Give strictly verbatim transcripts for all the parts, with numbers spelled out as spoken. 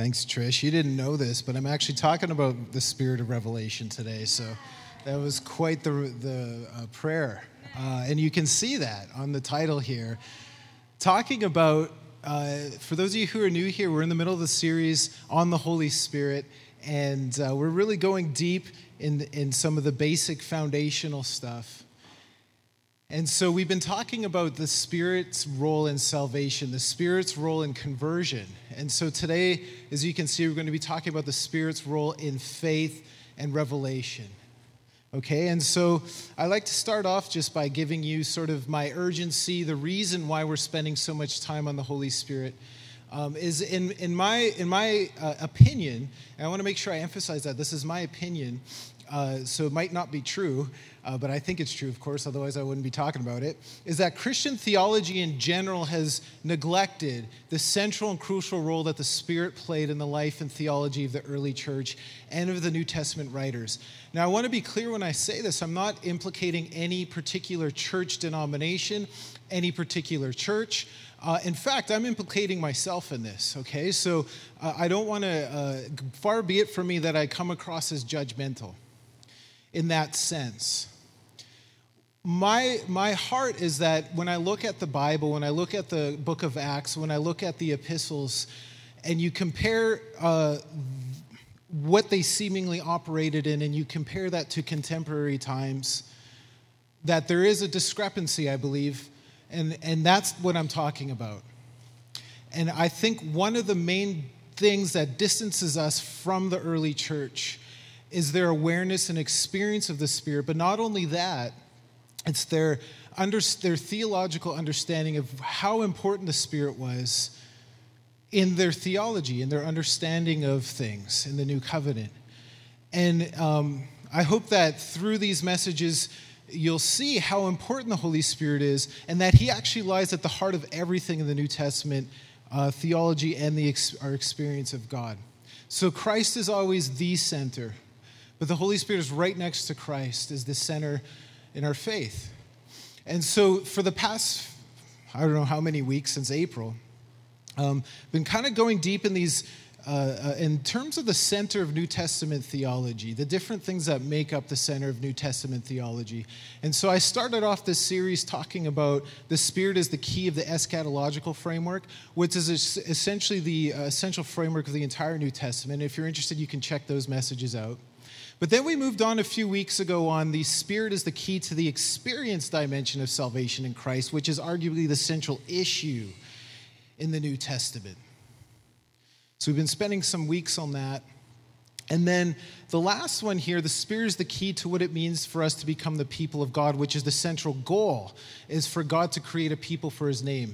Thanks, Trish. You didn't know this, but I'm actually talking about the spirit of revelation today. So that was quite the the uh, prayer. Uh, and you can see that on the title here. Talking about, uh, for those of you who are new here, we're in the middle of the series on the Holy Spirit. And uh, we're really going deep in, in some of the basic foundational stuff. And so we've been talking about the Spirit's role in salvation, the Spirit's role in conversion. And so today, as you can see, we're going to be talking about the Spirit's role in faith and revelation. Okay, and so I like to start off just by giving you sort of my urgency, the reason why we're spending so much time on the Holy Spirit. Um, is in in my in my uh, opinion, and I want to make sure I emphasize that this is my opinion, uh, so it might not be true, uh, but I think it's true, of course, otherwise I wouldn't be talking about it, is that Christian theology in general has neglected the central and crucial role that the Spirit played in the life and theology of the early church and of the New Testament writers. Now, I want to be clear when I say this. I'm not implicating any particular church denomination, any particular church. Uh, in fact, I'm implicating myself in this, okay? So uh, I don't want to, uh, far be it from me that I come across as judgmental in that sense. My my heart is that when I look at the Bible, when I look at the book of Acts, when I look at the epistles, and you compare uh, what they seemingly operated in, and you compare that to contemporary times, that there is a discrepancy, I believe, And and that's what I'm talking about. And I think one of the main things that distances us from the early church is their awareness and experience of the Spirit. But not only that, it's their under, their theological understanding of how important the Spirit was in their theology, in their understanding of things in the New Covenant. And um, I hope that through these messages, you'll see how important the Holy Spirit is and that he actually lies at the heart of everything in the New Testament uh, theology and the ex- our experience of God. So Christ is always the center, but the Holy Spirit is right next to Christ as the center in our faith. And so for the past, I don't know how many weeks since April, um, been kind of going deep in these Uh, uh, in terms of the center of New Testament theology, the different things that make up the center of New Testament theology. And so I started off this series talking about the Spirit is the key of the eschatological framework, which is essentially the uh, essential framework of the entire New Testament. If you're interested, you can check those messages out. But then we moved on a few weeks ago on the Spirit is the key to the experience dimension of salvation in Christ, which is arguably the central issue in the New Testament. So we've been spending some weeks on that. And then the last one here, the Spirit is the key to what it means for us to become the people of God, which is the central goal, is for God to create a people for his name.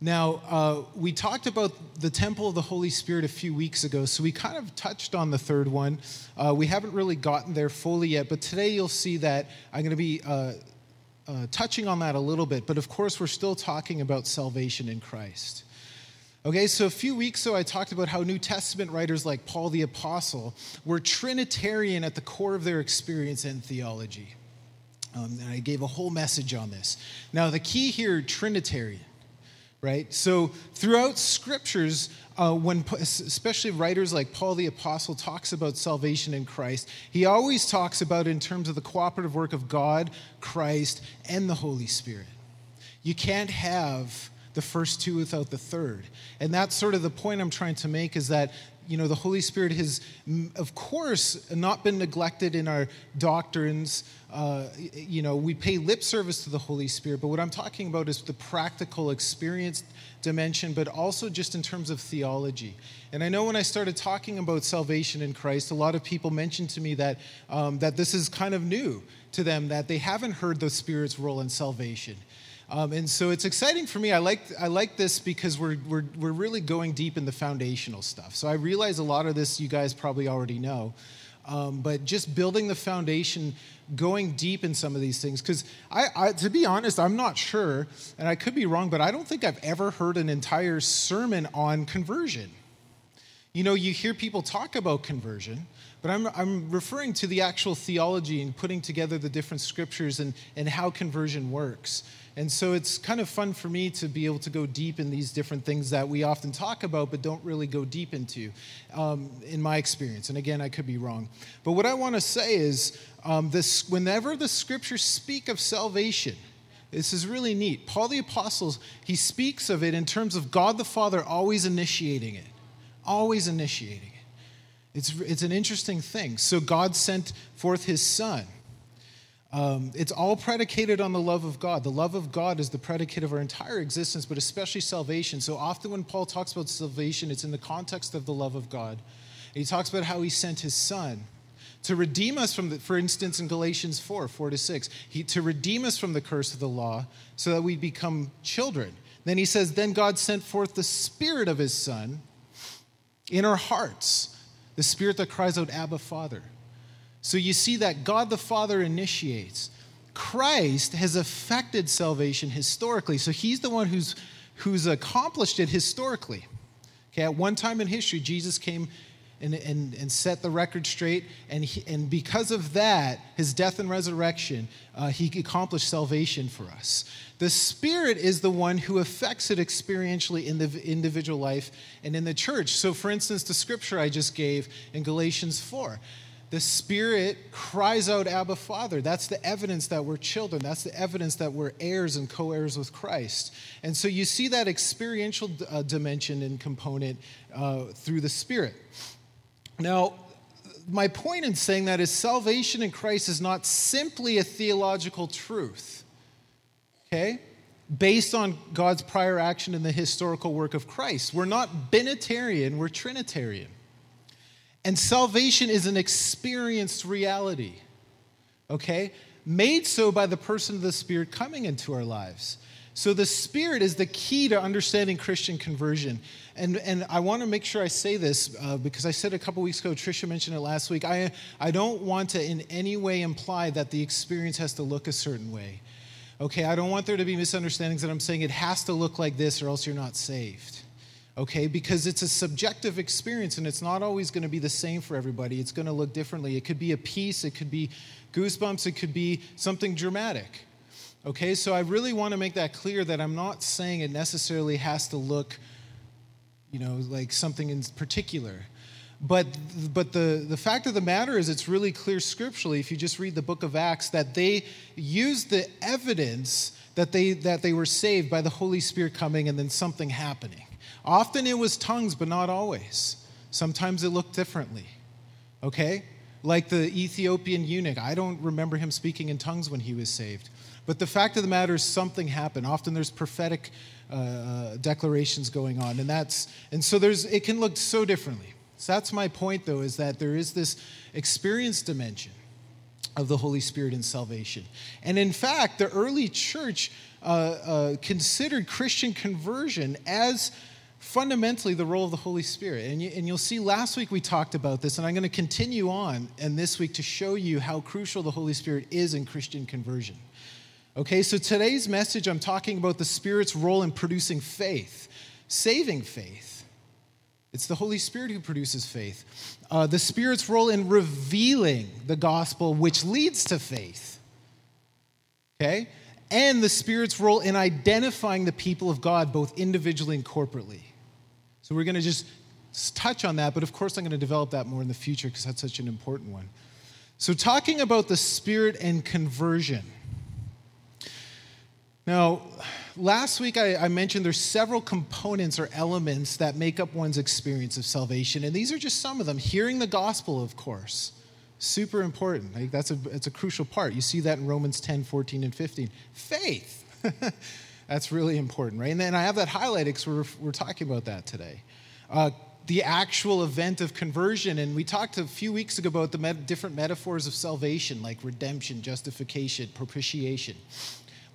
Now, uh, we talked about the temple of the Holy Spirit a few weeks ago, so we kind of touched on the third one. Uh, we haven't really gotten there fully yet, but today you'll see that I'm going to be uh, uh, touching on that a little bit. But of course, we're still talking about salvation in Christ. Okay, so a few weeks ago, I talked about how New Testament writers like Paul the Apostle were Trinitarian at the core of their experience and theology. Um, and I gave a whole message on this. Now, the key here, Trinitarian, right? So throughout scriptures, uh, when especially writers like Paul the Apostle talks about salvation in Christ, he always talks about it in terms of the cooperative work of God, Christ, and the Holy Spirit. You can't have the first two without the third. And that's sort of the point I'm trying to make, is that, you know, the Holy Spirit has, of course, not been neglected in our doctrines. Uh, you know, we pay lip service to the Holy Spirit, but what I'm talking about is the practical experience dimension, but also just in terms of theology. And I know when I started talking about salvation in Christ, a lot of people mentioned to me that um, that this is kind of new to them, that they haven't heard the Spirit's role in salvation. Um, and so it's exciting for me. I like I like this because we're we're we're really going deep in the foundational stuff. So I realize a lot of this you guys probably already know, um, but just building the foundation, going deep in some of these things. Because I, I, to be honest, I'm not sure, and I could be wrong, but I don't think I've ever heard an entire sermon on conversion. You know, you hear people talk about conversion, but I'm I'm referring to the actual theology and putting together the different scriptures and, and how conversion works. And so it's kind of fun for me to be able to go deep in these different things that we often talk about but don't really go deep into, um, in my experience. And again, I could be wrong. But what I want to say is um, this: whenever the scriptures speak of salvation, this is really neat. Paul the Apostle, he speaks of it in terms of God the Father always initiating it. Always initiating it. It's it's an interesting thing. So God sent forth his Son. Um, it's all predicated on the love of God. The love of God is the predicate of our entire existence, but especially salvation. So often when Paul talks about salvation, it's in the context of the love of God. And he talks about how he sent his Son to redeem us from, the, for instance, in Galatians four, four to six, he, to redeem us from the curse of the law so that we become children. Then he says, then God sent forth the Spirit of his Son in our hearts, the Spirit that cries out, Abba, Father. So you see that God the Father initiates. Christ has affected salvation historically. So he's the one who's who's accomplished it historically. Okay, at one time in history, Jesus came and and, and set the record straight. And, he, and because of that, his death and resurrection, uh, he accomplished salvation for us. The Spirit is the one who affects it experientially in the individual life and in the church. So for instance, the scripture I just gave in Galatians four, the Spirit cries out, Abba, Father. That's the evidence that we're children. That's the evidence that we're heirs and co-heirs with Christ. And so you see that experiential uh, dimension and component uh, through the Spirit. Now, my point in saying that is salvation in Christ is not simply a theological truth, okay, based on God's prior action in the historical work of Christ. We're not binitarian, we're Trinitarian. And salvation is an experienced reality, okay? Made so by the person of the Spirit coming into our lives. So the Spirit is the key to understanding Christian conversion. And and I want to make sure I say this uh, because I said a couple weeks ago, Trisha mentioned it last week, I, I don't want to in any way imply that the experience has to look a certain way. Okay, I don't want there to be misunderstandings that I'm saying it has to look like this or else you're not saved. Okay, because it's a subjective experience and it's not always going to be the same for everybody. It's going to look differently. It could be a peace. It could be goosebumps. It could be something dramatic. Okay, so I really want to make that clear that I'm not saying it necessarily has to look, you know, like something in particular. But but the, the fact of the matter is it's really clear scripturally, if you just read the book of Acts, that they used the evidence that they that they were saved by the Holy Spirit coming and then something happening. Often it was tongues, but not always. Sometimes it looked differently, okay? Like the Ethiopian eunuch. I don't remember him speaking in tongues when he was saved. But the fact of the matter is something happened. Often there's prophetic uh, declarations going on, and that's and so there's it can look so differently. So that's my point, though, is that there is this experience dimension of the Holy Spirit in salvation. And in fact, the early church uh, uh, considered Christian conversion as fundamentally the role of the Holy Spirit. And, you, and you'll see last week we talked about this, and I'm going to continue on and this week to show you how crucial the Holy Spirit is in Christian conversion. Okay, so today's message, I'm talking about the Spirit's role in producing faith, saving faith. It's the Holy Spirit who produces faith. Uh, the Spirit's role in revealing the gospel, which leads to faith. Okay? And the Spirit's role in identifying the people of God, both individually and corporately. So we're going to just touch on that, but of course I'm going to develop that more in the future because that's such an important one. So talking about the Spirit and conversion. Now, last week I, I mentioned there's several components or elements that make up one's experience of salvation, and these are just some of them. Hearing the gospel, of course. Super important. Like that's a it's a crucial part. You see that in Romans ten, fourteen, and fifteen. Faith. That's really important, right? And then I have that highlighted because we're, we're talking about that today. Uh, the actual event of conversion, and we talked a few weeks ago about the met- different metaphors of salvation, like redemption, justification, propitiation.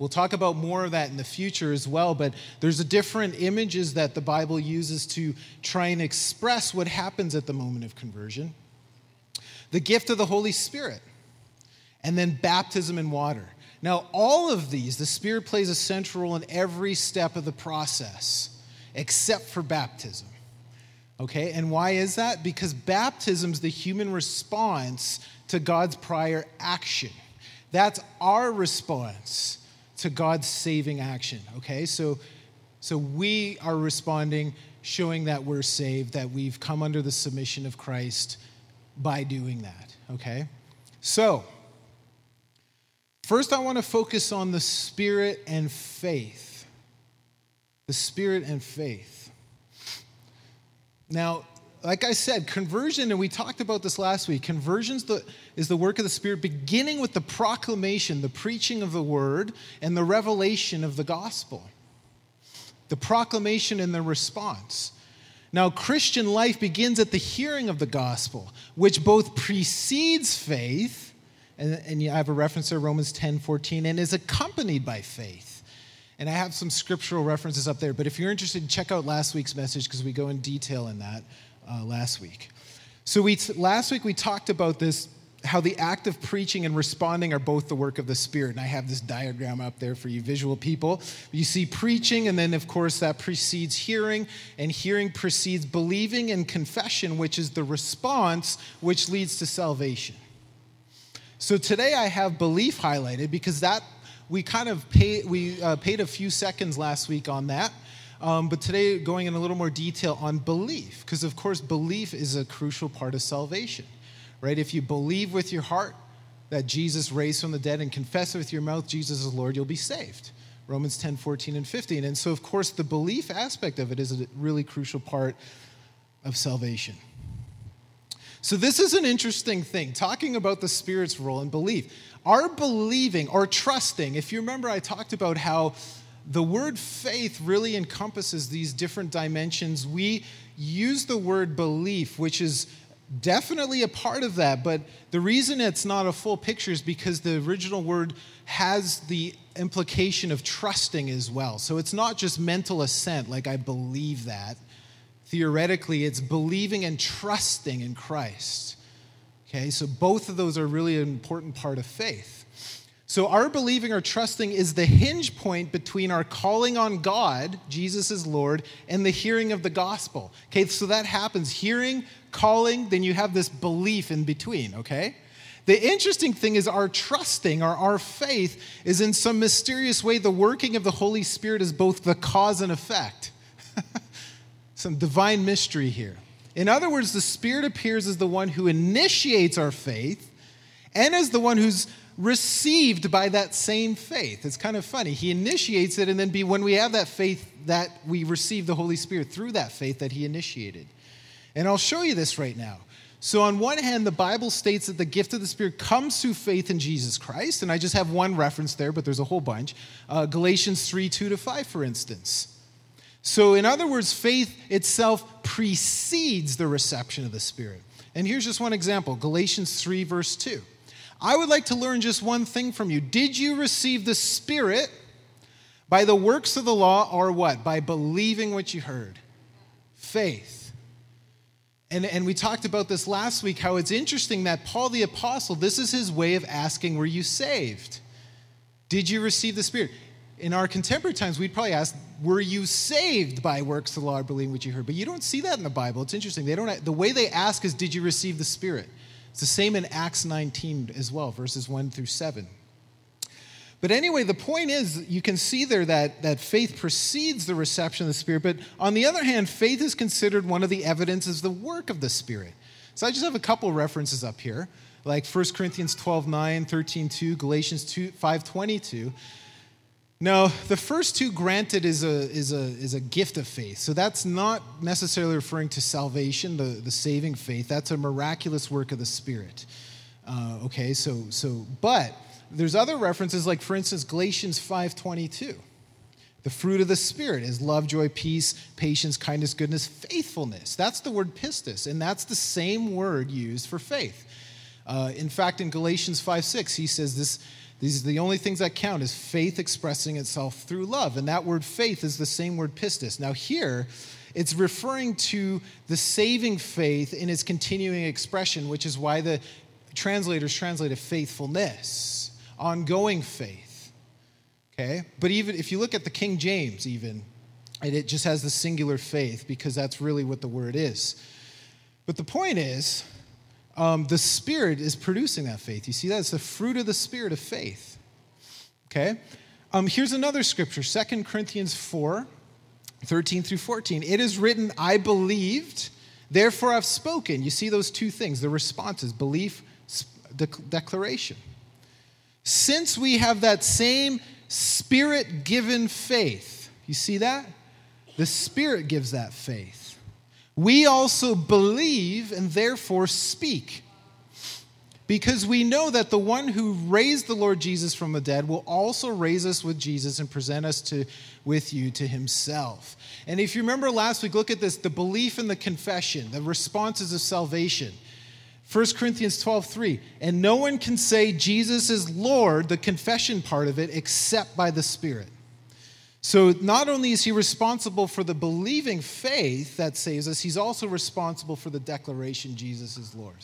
We'll talk about more of that in the future as well, but there's a different images that the Bible uses to try and express what happens at the moment of conversion. The gift of the Holy Spirit, and then baptism in water. Now, all of these, the Spirit plays a central role in every step of the process, except for baptism. Okay, and why is that? Because baptism's the human response to God's prior action. That's our response to God's saving action, okay? So so we are responding, showing that we're saved, that we've come under the submission of Christ by doing that, okay? So, first I want to focus on the Spirit and faith. The Spirit and faith. Now, like I said, conversion, and we talked about this last week, conversion is the work of the Spirit beginning with the proclamation, the preaching of the word, and the revelation of the gospel. The proclamation and the response. Now, Christian life begins at the hearing of the gospel, which both precedes faith, and, and I have a reference to Romans ten fourteen, and is accompanied by faith. And I have some scriptural references up there, but if you're interested, check out last week's message because we go in detail in that uh, last week. So we t- last week we talked about this, how the act of preaching and responding are both the work of the Spirit. And I have this diagram up there for you visual people. You see preaching, and then, of course, that precedes hearing, and hearing precedes believing and confession, which is the response which leads to salvation. So today I have belief highlighted because that We kind of pay, we uh, paid a few seconds last week on that, um, but today going in a little more detail on belief, because of course belief is a crucial part of salvation, right? If you believe with your heart that Jesus raised from the dead and confess with your mouth Jesus is Lord, you'll be saved, Romans ten, fourteen, and fifteen. And so of course the belief aspect of it is a really crucial part of salvation. So this is an interesting thing, talking about the Spirit's role in belief. Our believing or trusting, if you remember I talked about how the word faith really encompasses these different dimensions. We use the word belief, which is definitely a part of that, but the reason it's not a full picture is because the original word has the implication of trusting as well. So it's not just mental assent, like I believe that. Theoretically, it's believing and trusting in Christ. Okay, so both of those are really an important part of faith. So our believing or trusting is the hinge point between our calling on God, Jesus is Lord, and the hearing of the gospel. Okay, so that happens. Hearing, calling, then you have this belief in between, okay? The interesting thing is our trusting or our faith is in some mysterious way the working of the Holy Spirit is both the cause and effect. Some divine mystery here. In other words, the Spirit appears as the one who initiates our faith and as the one who's received by that same faith. It's kind of funny. He initiates it, and then be when we have that faith that we receive the Holy Spirit through that faith that he initiated. And I'll show you this right now. So on one hand, the Bible states that the gift of the Spirit comes through faith in Jesus Christ. And I just have one reference there, but there's a whole bunch. Uh, Galatians three, two to five, for instance. So in other words, faith itself precedes the reception of the Spirit. And here's just one example, Galatians three, verse two. I would like to learn just one thing from you. Did you receive the Spirit by the works of the law or what? By believing what you heard. Faith. And, and we talked about this last week, how it's interesting that Paul the Apostle, this is his way of asking, were you saved? Did you receive the Spirit? In our contemporary times, we'd probably ask, were you saved by works of the law or believing what you heard? But you don't see that in the Bible. It's interesting. They don't. The way they ask is, did you receive the Spirit? It's the same in Acts nineteen as well, verses one through seven. But anyway, the point is, you can see there that, that faith precedes the reception of the Spirit. But on the other hand, faith is considered one of the evidences of the work of the Spirit. So I just have a couple references up here, like First Corinthians twelve nine, thirteen two, Galatians five twenty-two. No, the first two granted is a is a is a gift of faith. So that's not necessarily referring to salvation, the, the saving faith. That's a miraculous work of the Spirit. Uh, okay, so so but there's other references, like for instance Galatians five twenty-two. The fruit of the Spirit is love, joy, peace, patience, kindness, goodness, faithfulness. That's the word pistis, and that's the same word used for faith. Uh, in fact, in Galatians five six, he says this. These are the only things that count is faith expressing itself through love. And that word faith is the same word pistis. Now here, it's referring to the saving faith in its continuing expression, which is why the translators translated faithfulness, ongoing faith. Okay? But even if you look at the King James even, And it just has the singular faith, because that's really what the word is. But the point is, um, the Spirit is producing that faith. You see that? It's the fruit of the Spirit of faith. Okay? Um, here's another scripture, Second Corinthians four, thirteen through fourteen. It is written, I believed, therefore I've spoken. You see those two things, the responses, belief, dec- declaration. Since we have that same Spirit-given faith, you see that? The Spirit gives that faith. We also believe and therefore speak, because we know that the one who raised the Lord Jesus from the dead will also raise us with Jesus and present us to, with you to himself. And if you remember last week, look at this, the belief and the confession, the responses of salvation. First Corinthians twelve three, and no one can say Jesus is Lord, the confession part of it, except by the Spirit. So not only is he responsible for the believing faith that saves us, he's also responsible for the declaration Jesus is Lord.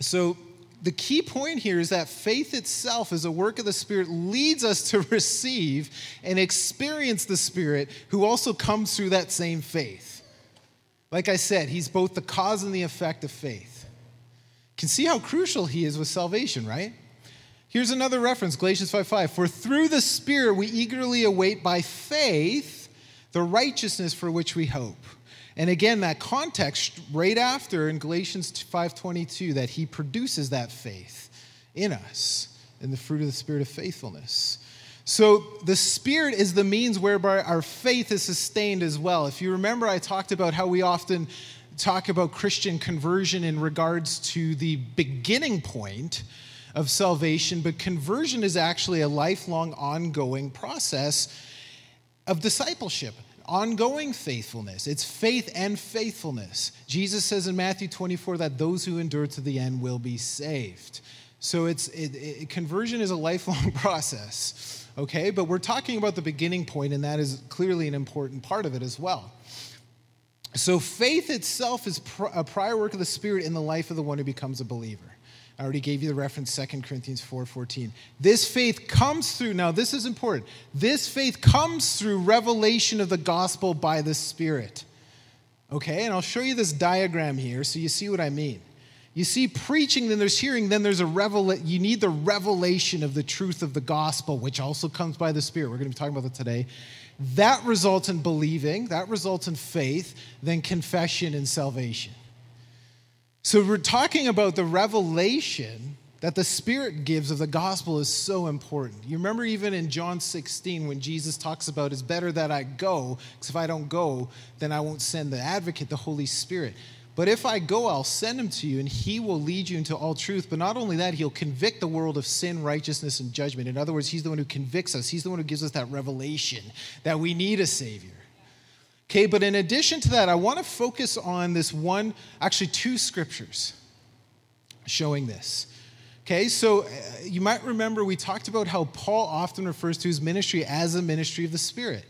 So the key point here is that faith itself as a work of the Spirit leads us to receive and experience the Spirit, who also comes through that same faith. Like I said, he's both the cause and the effect of faith. You can see how crucial he is with salvation, right? Here's another reference, Galatians five five. For through the Spirit we eagerly await by faith the righteousness for which we hope. And again, that context right after in Galatians five twenty-two, that he produces that faith in us in the fruit of the Spirit of faithfulness. So the Spirit is the means whereby our faith is sustained as well. If you remember, I talked about how we often talk about Christian conversion in regards to the beginning point of salvation, but conversion is actually a lifelong, ongoing process of discipleship, ongoing faithfulness. It's faith and faithfulness. Jesus says in Matthew twenty-four that those who endure to the end will be saved. So it's it, it, conversion is a lifelong process, okay? But we're talking about the beginning point, and that is clearly an important part of it as well. So faith itself is pr- a prior work of the Spirit in the life of the one who becomes a believer. I already gave you the reference, Second Corinthians four fourteen. This faith comes through, now this is important, this faith comes through revelation of the gospel by the Spirit. Okay, and I'll show you this diagram here so you see what I mean. You see preaching, then there's hearing, then there's a revelation, you need the revelation of the truth of the gospel, which also comes by the Spirit. We're going to be talking about that today. That results in believing, that results in faith, then confession and salvation. So we're talking about the revelation that the Spirit gives of the gospel is so important. You remember even in John sixteen when Jesus talks about it's better that I go, because if I don't go, then I won't send the advocate, the Holy Spirit. But if I go, I'll send him to you, and he will lead you into all truth. But not only that, he'll convict the world of sin, righteousness, and judgment. In other words, he's the one who convicts us. He's the one who gives us that revelation that we need a Savior. Okay, but in addition to that, I want to focus on this one, actually two scriptures showing this. Okay, so you might remember we talked about how Paul often refers to his ministry as a ministry of the Spirit.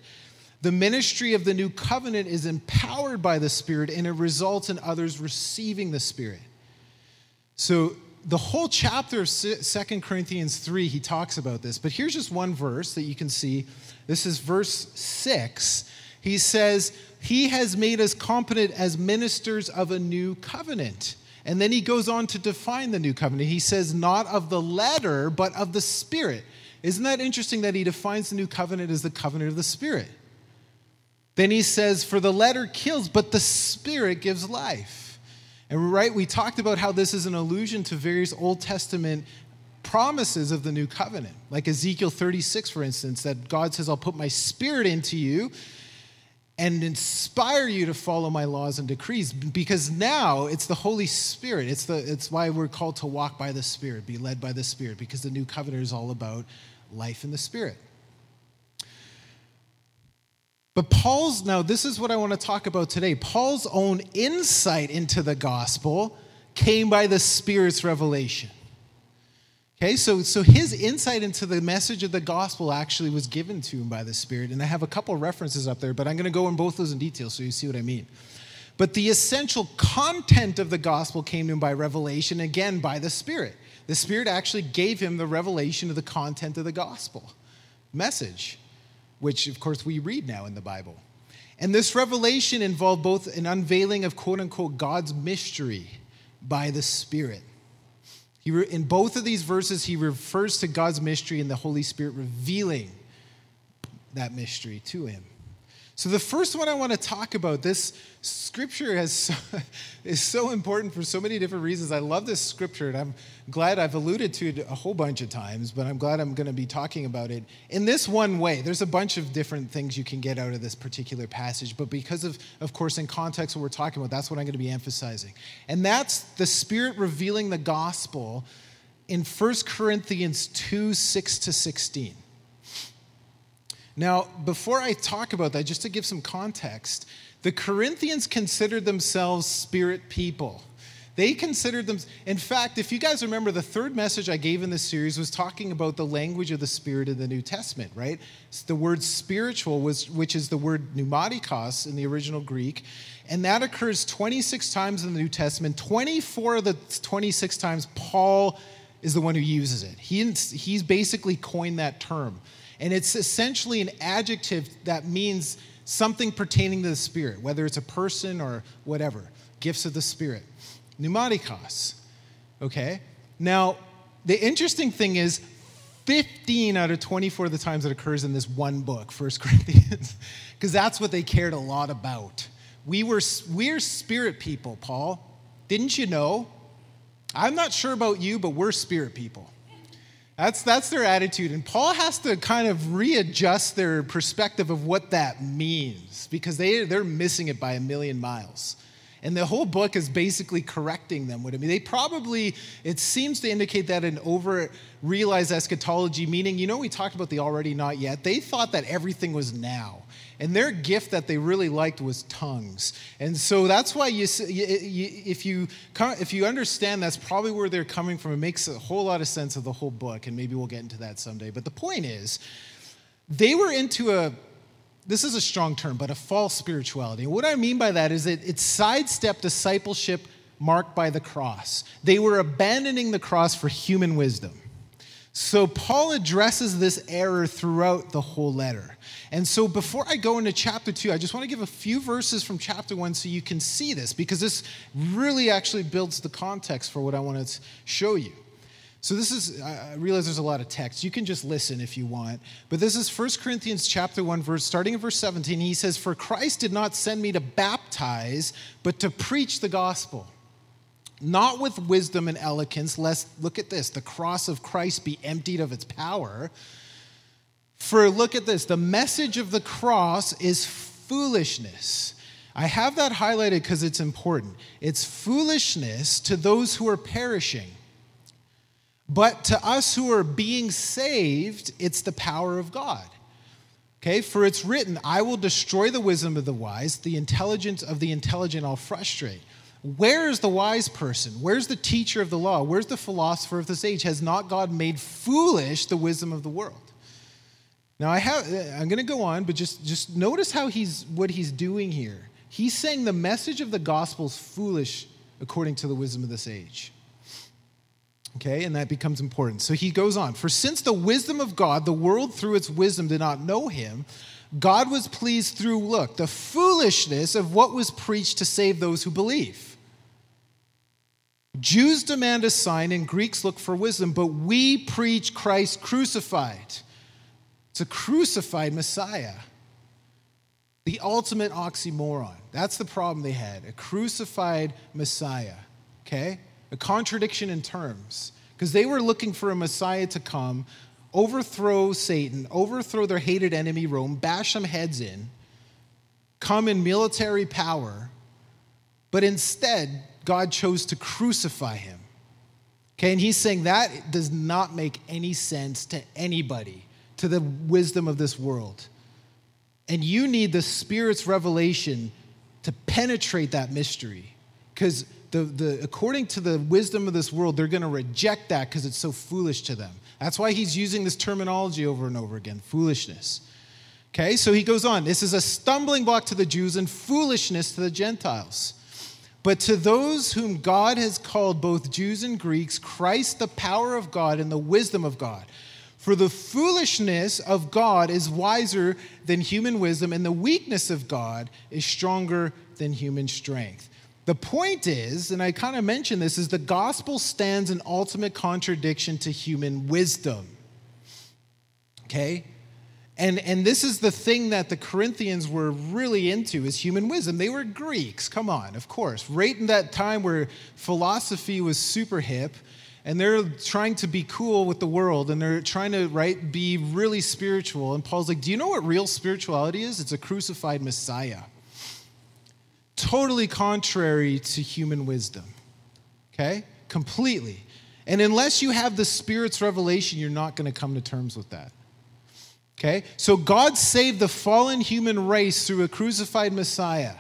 The ministry of the new covenant is empowered by the Spirit, and it results in others receiving the Spirit. So the whole chapter of Second Corinthians three, he talks about this. But here's just one verse that you can see. This is verse six. He says, he has made us competent as ministers of a new covenant. And then he goes on to define the new covenant. He says, not of the letter, but of the Spirit. Isn't that interesting that he defines the new covenant as the covenant of the Spirit? Then he says, for the letter kills, but the Spirit gives life. And right, we talked about how this is an allusion to various Old Testament promises of the new covenant. Like Ezekiel thirty-six, for instance, that God says, I'll put my Spirit into you and inspire you to follow my laws and decrees, because now it's the Holy Spirit. It's the it's why we're called to walk by the Spirit, be led by the Spirit, because the new covenant is all about life in the Spirit. But Paul's, now this is what I want to talk about today. Paul's own insight into the gospel came by the Spirit's revelation. Okay, so, so his insight into the message of the gospel actually was given to him by the Spirit. And I have a couple references up there, but I'm going to go in both those in detail so you see what I mean. But the essential content of the gospel came to him by revelation, again, by the Spirit. The Spirit actually gave him the revelation of the content of the gospel message. which, of course, we read now in the Bible. And this revelation involved both an unveiling of, quote-unquote, God's mystery by the Spirit. He re- in both of these verses, he refers to God's mystery and the Holy Spirit revealing that mystery to him. So the first one I want to talk about, this scripture has so, is so important for so many different reasons. I love this scripture, and I'm glad I've alluded to it a whole bunch of times, but I'm glad I'm going to be talking about it in this one way. There's a bunch of different things you can get out of this particular passage, but because of, of course, in context what we're talking about, that's what I'm going to be emphasizing. And that's the Spirit revealing the gospel in First Corinthians two, six to sixteen. Now, before I talk about that, just to give some context, the Corinthians considered themselves Spirit people. They considered them, in fact, if you guys remember, the third message I gave in this series was talking about the language of the Spirit in the New Testament, right? The word spiritual, was, which is the word pneumatikos in the original Greek, and that occurs twenty-six times in the New Testament. twenty-four of the twenty-six times, Paul is the one who uses it. He, he's basically coined that term. And it's essentially an adjective that means something pertaining to the Spirit, whether it's a person or whatever, gifts of the Spirit. Pneumatikos, okay? Now, the interesting thing is fifteen out of twenty-four of the times it occurs in this one book, First Corinthians, because that's what they cared a lot about. We were, we're Spirit people, Paul. Didn't you know? I'm not sure about you, but we're Spirit people. That's that's their attitude. And Paul has to kind of readjust their perspective of what that means because they, they're missing it by a million miles. And the whole book is basically correcting them. What I mean, they probably, it seems to indicate that an over-realized eschatology, meaning, you know, we talked about the already not yet. They thought that everything was now. And their gift that they really liked was tongues. And so that's why you, if you if you understand, that's probably where they're coming from. It makes a whole lot of sense of the whole book, and maybe we'll get into that someday. But the point is, they were into a, this is a strong term, but a false spirituality. And what I mean by that is that it sidestepped discipleship marked by the cross. They were abandoning the cross for human wisdom. So Paul addresses this error throughout the whole letter. And so before I go into chapter two, I just want to give a few verses from chapter one so you can see this, because this really actually builds the context for what I want to show you. So this is, I realize there's a lot of text. You can just listen if you want. But this is First Corinthians chapter one, verse, starting in verse seventeen. He says, "For Christ did not send me to baptize, but to preach the gospel, not with wisdom and eloquence, lest," look at this, "the cross of Christ be emptied of its power. For," look at this, "the message of the cross is foolishness." I have that highlighted because it's important. It's foolishness to those who are perishing. But to us who are being saved, it's the power of God. Okay, "for it's written, I will destroy the wisdom of the wise, the intelligence of the intelligent I'll frustrate. Where is the wise person? Where's the teacher of the law? Where's the philosopher of this age? Has not God made foolish the wisdom of the world?" Now I have, I'm going to go on, but just, just notice how he's what he's doing here. He's saying the message of the gospel is foolish according to the wisdom of this age. Okay, and that becomes important. So he goes on. "For since the wisdom of God, the world through its wisdom did not know him, God was pleased through," look, "the foolishness of what was preached to save those who believe. Jews demand a sign and Greeks look for wisdom, but we preach Christ crucified." It's a crucified Messiah. The ultimate oxymoron. That's the problem they had. A crucified Messiah. Okay? A contradiction in terms, because they were looking for a Messiah to come, overthrow Satan, overthrow their hated enemy Rome, bash some heads in, come in military power, but instead God chose to crucify him. Okay, and he's saying that does not make any sense to anybody, to the wisdom of this world. And you need the Spirit's revelation to penetrate that mystery, because The, the, according to the wisdom of this world, they're going to reject that because it's so foolish to them. That's why he's using this terminology over and over again, foolishness. Okay, so he goes on. "This is a stumbling block to the Jews and foolishness to the Gentiles. But to those whom God has called, both Jews and Greeks, Christ the power of God and the wisdom of God. For the foolishness of God is wiser than human wisdom, and the weakness of God is stronger than human strength. The point is, and I kind of mentioned this, is the gospel stands in ultimate contradiction to human wisdom. Okay? And, and this is the thing that the Corinthians were really into, is human wisdom. They were Greeks, come on, of course. Right in that time where philosophy was super hip, and they're trying to be cool with the world, and they're trying to, right, be really spiritual. And Paul's like, do you know what real spirituality is? It's a crucified Messiah. Totally contrary to human wisdom, okay? Completely. And unless you have the Spirit's revelation, you're not going to come to terms with that, okay? So God saved the fallen human race through a crucified Messiah.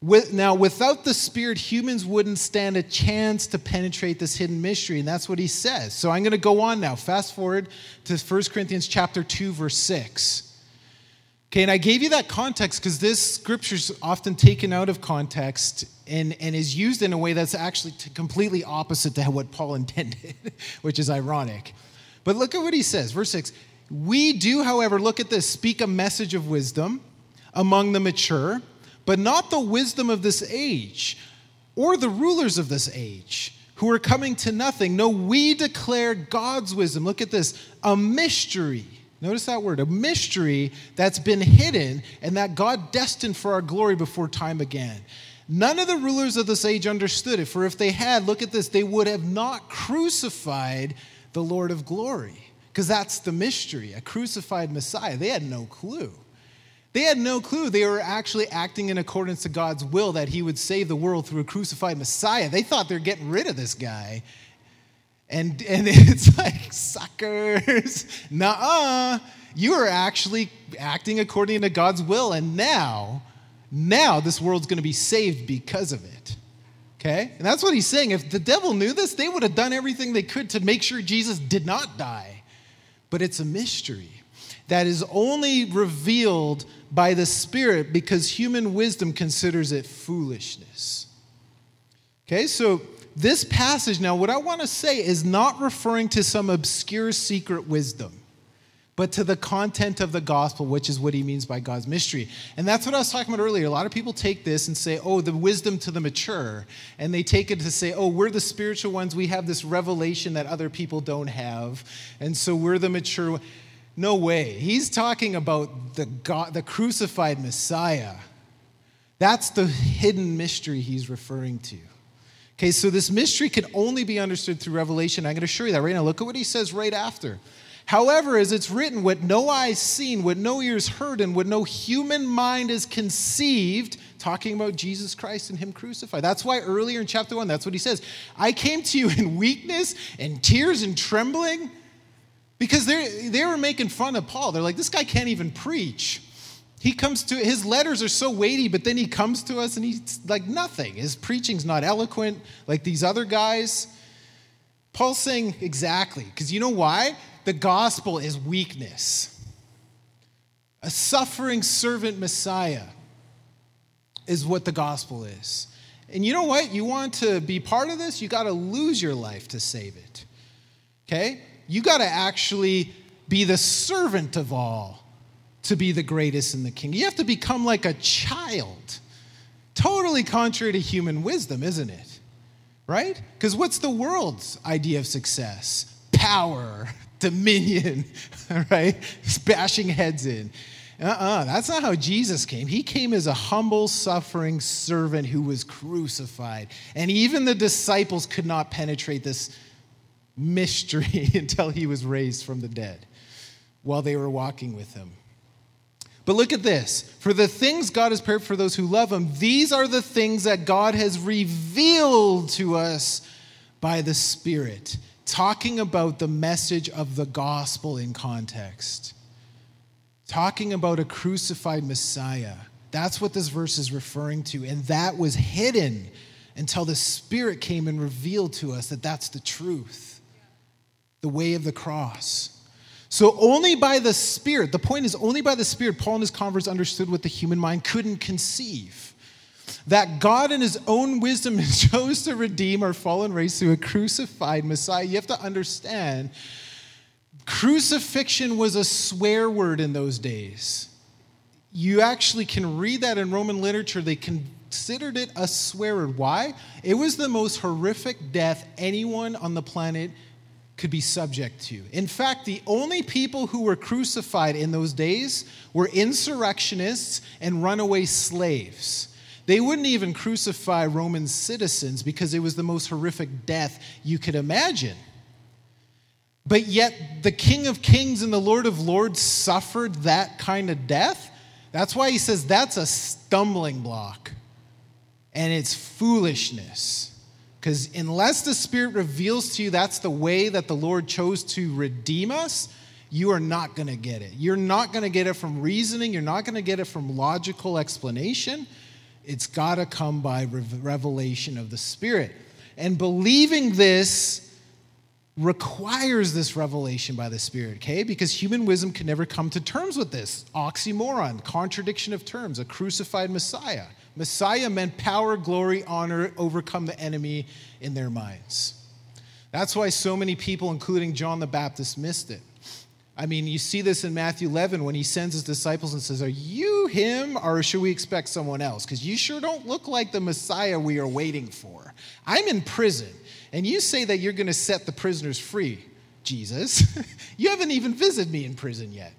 With, now, without the Spirit, humans wouldn't stand a chance to penetrate this hidden mystery, and that's what he says. So I'm going to go on now. Fast forward to First Corinthians chapter two, verse six. Okay, and I gave you that context because this scripture is often taken out of context and, and is used in a way that's actually completely opposite to what Paul intended, which is ironic. But look at what he says, verse six. We do, however, look at this, speak a message of wisdom among the mature, but not the wisdom of this age or the rulers of this age who are coming to nothing. No, we declare God's wisdom. Look at this, a mystery. Notice that word, a mystery that's been hidden and that God destined for our glory before time began. None of the rulers of this age understood it, for if they had, look at this, they would have not crucified the Lord of glory, because that's the mystery, a crucified Messiah. They had no clue. They had no clue. They were actually acting in accordance to God's will that he would save the world through a crucified Messiah. They thought they're getting rid of this guy. And and it's like, suckers, nuh-uh. You are actually acting according to God's will. And now, now this world's going to be saved because of it. Okay? And that's what he's saying. If the devil knew this, they would have done everything they could to make sure Jesus did not die. But it's a mystery that is only revealed by the Spirit because human wisdom considers it foolishness. Okay, so this passage, now what I want to say is not referring to some obscure secret wisdom, but to the content of the gospel, which is what he means by God's mystery. And that's what I was talking about earlier. A lot of people take this and say, oh, the wisdom to the mature. And they take it to say, oh, we're the spiritual ones. We have this revelation that other people don't have. And so we're the mature ones. No way. He's talking about the God, the crucified Messiah. That's the hidden mystery he's referring to. Okay, so this mystery can only be understood through revelation. I'm going to show you that right now. Look at what he says right after. However, as it's written, what no eye's seen, what no ear's heard, and what no human mind is conceived, talking about Jesus Christ and him crucified. That's why earlier in chapter one, that's what he says. I came to you in weakness and tears and trembling. Because they they were making fun of Paul. They're like, this guy can't even preach. He comes to, his letters are so weighty, but then he comes to us and he's like nothing. His preaching's not eloquent like these other guys. Paul's saying exactly, because you know why? The gospel is weakness. A suffering servant Messiah is what the gospel is. And you know what? You want to be part of this? You got to lose your life to save it. Okay? You got to actually be the servant of all to be the greatest in the kingdom. You have to become like a child. Totally contrary to human wisdom, isn't it? Right? Because what's the world's idea of success? Power, dominion, right? Just bashing heads in. Uh-uh, that's not how Jesus came. He came as a humble, suffering servant who was crucified. And even the disciples could not penetrate this mystery until he was raised from the dead while they were walking with him. But look at this. For the things God has prepared for those who love him, these are the things that God has revealed to us by the Spirit. Talking about the message of the gospel in context. Talking about a crucified Messiah. That's what this verse is referring to. And that was hidden until the Spirit came and revealed to us that that's the truth. The way of the cross. So only by the Spirit, the point is only by the Spirit, Paul and his converts understood what the human mind couldn't conceive. That God in his own wisdom chose to redeem our fallen race through a crucified Messiah. You have to understand Crucifixion was a swear word in those days. You actually can read that in Roman literature. They considered it a swear word. Why? It was the most horrific death anyone on the planet could be subject to. In fact, the only people who were crucified in those days were insurrectionists and runaway slaves. They wouldn't even crucify Roman citizens because it was the most horrific death you could imagine. But yet, the King of Kings and the Lord of Lords suffered that kind of death. That's why he says that's a stumbling block. And it's foolishness. Because unless the Spirit reveals to you that's the way that the Lord chose to redeem us, you are not going to get it. You're not going to get it from reasoning. You're not going to get it from logical explanation. It's got to come by revelation of the Spirit. And believing this requires this revelation by the Spirit, okay? Because human wisdom can never come to terms with this. Oxymoron, contradiction of terms, a crucified Messiah. Messiah meant power, glory, honor, overcome the enemy in their minds. That's why so many people, including John the Baptist, missed it. I mean, you see this in Matthew eleven when he sends his disciples and says, are you him or should we expect someone else? Because you sure don't look like the Messiah we are waiting for. I'm in prison, and you say that you're going to set the prisoners free, Jesus. You haven't even visited me in prison yet.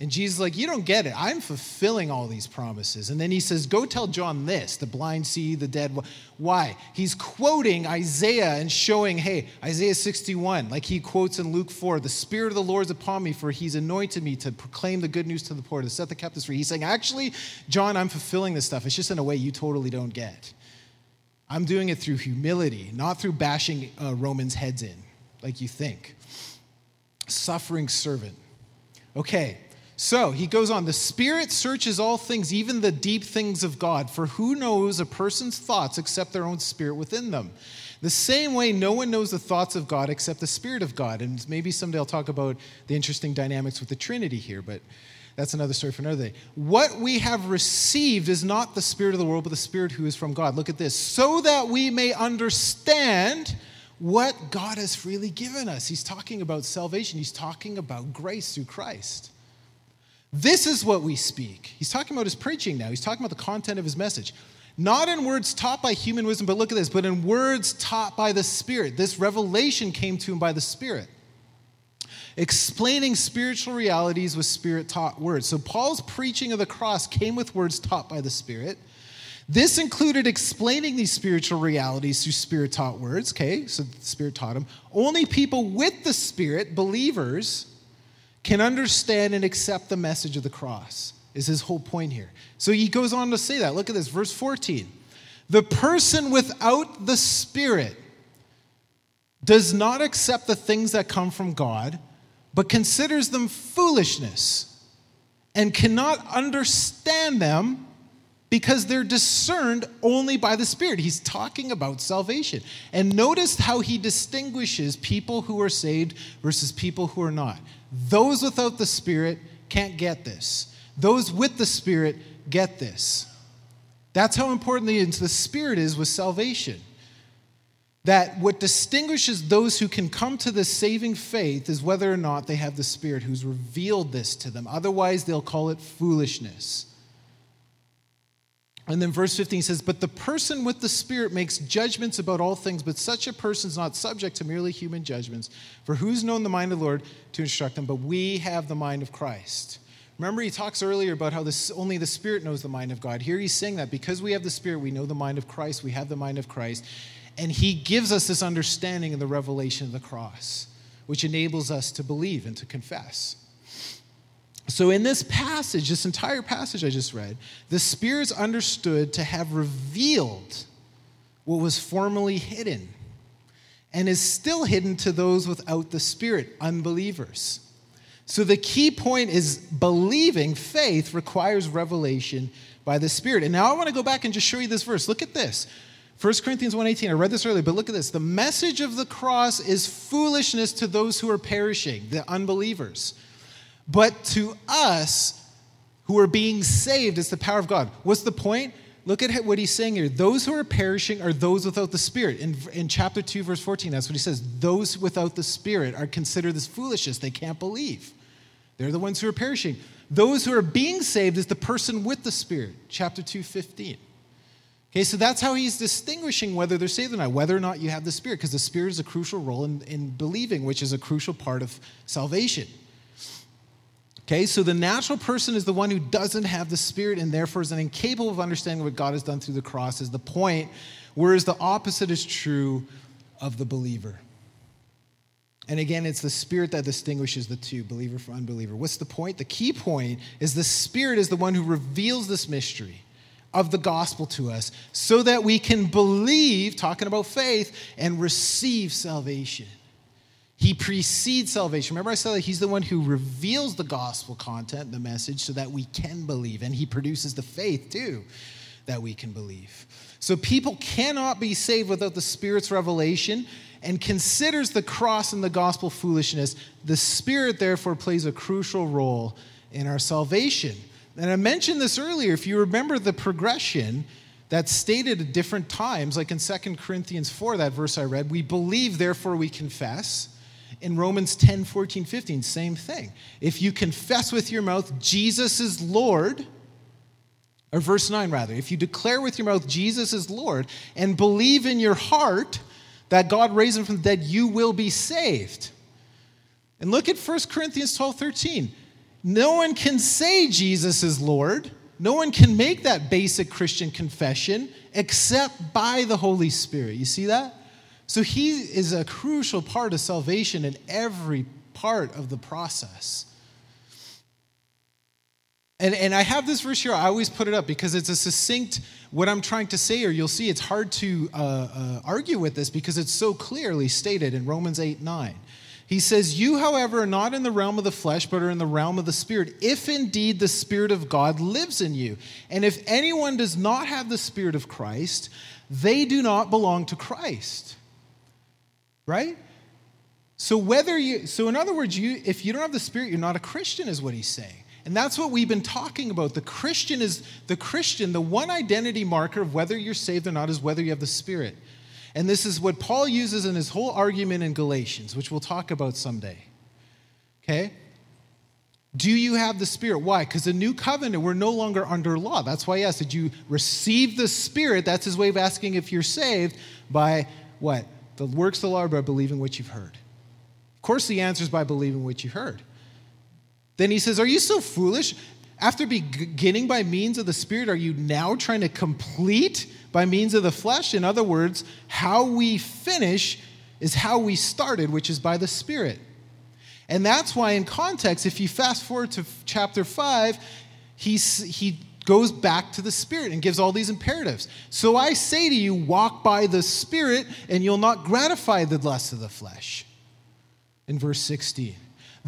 And Jesus is like, you don't get it. I'm fulfilling all these promises. And then he says, go tell John this, the blind see, the dead. Why? He's quoting Isaiah and showing, hey, Isaiah sixty-one, like he quotes in Luke four, the Spirit of the Lord is upon me, for he's anointed me to proclaim the good news to the poor, to set the captives free. He's saying, actually, John, I'm fulfilling this stuff. It's just in a way you totally don't get. I'm doing it through humility, not through bashing uh, Romans' heads in, like you think. Suffering servant. Okay. So he goes on, the Spirit searches all things, even the deep things of God, for who knows a person's thoughts except their own spirit within them? The same way no one knows the thoughts of God except the Spirit of God. And maybe someday I'll talk about the interesting dynamics with the Trinity here, but that's another story for another day. What we have received is not the spirit of the world, but the Spirit who is from God. Look at this. So that we may understand what God has freely given us. He's talking about salvation. He's talking about grace through Christ. This is what we speak. He's talking about his preaching now. He's talking about the content of his message. Not in words taught by human wisdom, but look at this, but in words taught by the Spirit. This revelation came to him by the Spirit. Explaining spiritual realities with Spirit-taught words. So Paul's preaching of the cross came with words taught by the Spirit. This included explaining these spiritual realities through Spirit-taught words. Okay, so the Spirit taught him. Only people with the Spirit, believers, can understand and accept the message of the cross, is his whole point here. So he goes on to say that. Look at this, verse fourteen. The person without the Spirit does not accept the things that come from God, but considers them foolishness and cannot understand them because they're discerned only by the Spirit. He's talking about salvation. And notice how he distinguishes people who are saved versus people who are not. Those without the Spirit can't get this. Those with the Spirit get this. That's how important the Spirit is with salvation. That what distinguishes those who can come to this saving faith is whether or not they have the Spirit who's revealed this to them. Otherwise, they'll call it foolishness. And then verse fifteen says, but the person with the Spirit makes judgments about all things, but such a person is not subject to merely human judgments. For who's known the mind of the Lord to instruct them? But we have the mind of Christ. Remember, he talks earlier about how this, only the Spirit knows the mind of God. Here he's saying that because we have the Spirit, we know the mind of Christ. We have the mind of Christ. And he gives us this understanding of the revelation of the cross, which enables us to believe and to confess. So in this passage, this entire passage I just read, the Spirit's understood to have revealed what was formerly hidden and is still hidden to those without the Spirit, unbelievers. So the key point is believing faith requires revelation by the Spirit. And now I want to go back and just show you this verse. Look at this. First Corinthians one eighteen, I read this earlier, but look at this. The message of the cross is foolishness to those who are perishing, the unbelievers. But to us who are being saved, it's the power of God. What's the point? Look at what he's saying here. Those who are perishing are those without the Spirit. In, in chapter two, verse fourteen, that's what he says. Those without the Spirit are considered as foolishness. They can't believe. They're the ones who are perishing. Those who are being saved is the person with the Spirit. Chapter two, fifteen. Okay, so that's how he's distinguishing whether they're saved or not, whether or not you have the Spirit, because the Spirit is a crucial role in, in believing, which is a crucial part of salvation. Okay, so the natural person is the one who doesn't have the Spirit and therefore is incapable of understanding what God has done through the cross is the point, whereas the opposite is true of the believer. And again, it's the Spirit that distinguishes the two, believer from unbeliever. What's the point? The key point is the Spirit is the one who reveals this mystery of the gospel to us so that we can believe, talking about faith, and receive salvation. He precedes salvation. Remember I said that he's the one who reveals the gospel content, the message, so that we can believe. And he produces the faith, too, that we can believe. So people cannot be saved without the Spirit's revelation and considers the cross and the gospel foolishness. The Spirit, therefore, plays a crucial role in our salvation. And I mentioned this earlier. If you remember the progression that's stated at different times, like in Second Corinthians four, that verse I read, we believe, therefore we confess. In Romans ten, fourteen, fifteen, same thing. If you confess with your mouth Jesus is Lord, or verse nine rather, if you declare with your mouth Jesus is Lord and believe in your heart that God raised him from the dead, you will be saved. And look at First Corinthians twelve, thirteen. No one can say Jesus is Lord. No one can make that basic Christian confession except by the Holy Spirit. You see that? So he is a crucial part of salvation in every part of the process. And, and I have this verse here. I always put it up because it's a succinct, what I'm trying to say, or you'll see it's hard to uh, uh, argue with this because it's so clearly stated in Romans eight, nine. He says, you, however, are not in the realm of the flesh, but are in the realm of the Spirit, if indeed the Spirit of God lives in you. And if anyone does not have the Spirit of Christ, they do not belong to Christ. Right? So whether you, so in other words, you if you don't have the Spirit, you're not a Christian is what he's saying. And that's what we've been talking about. The Christian is, the Christian, the one identity marker of whether you're saved or not is whether you have the Spirit. And this is what Paul uses in his whole argument in Galatians, which we'll talk about someday. Okay? Do you have the Spirit? Why? Because the new covenant, we're no longer under law. That's why he asked, did you receive the Spirit? That's his way of asking if you're saved by what? The works of the law are by believing what you've heard. Of course, the answer is by believing what you heard. Then he says, are you so foolish? After beginning by means of the Spirit, are you now trying to complete by means of the flesh? In other words, how we finish is how we started, which is by the Spirit. And that's why in context, if you fast forward to chapter five, he, he goes back to the Spirit and gives all these imperatives. So I say to you, walk by the Spirit, and you'll not gratify the lust of the flesh. In verse sixteen.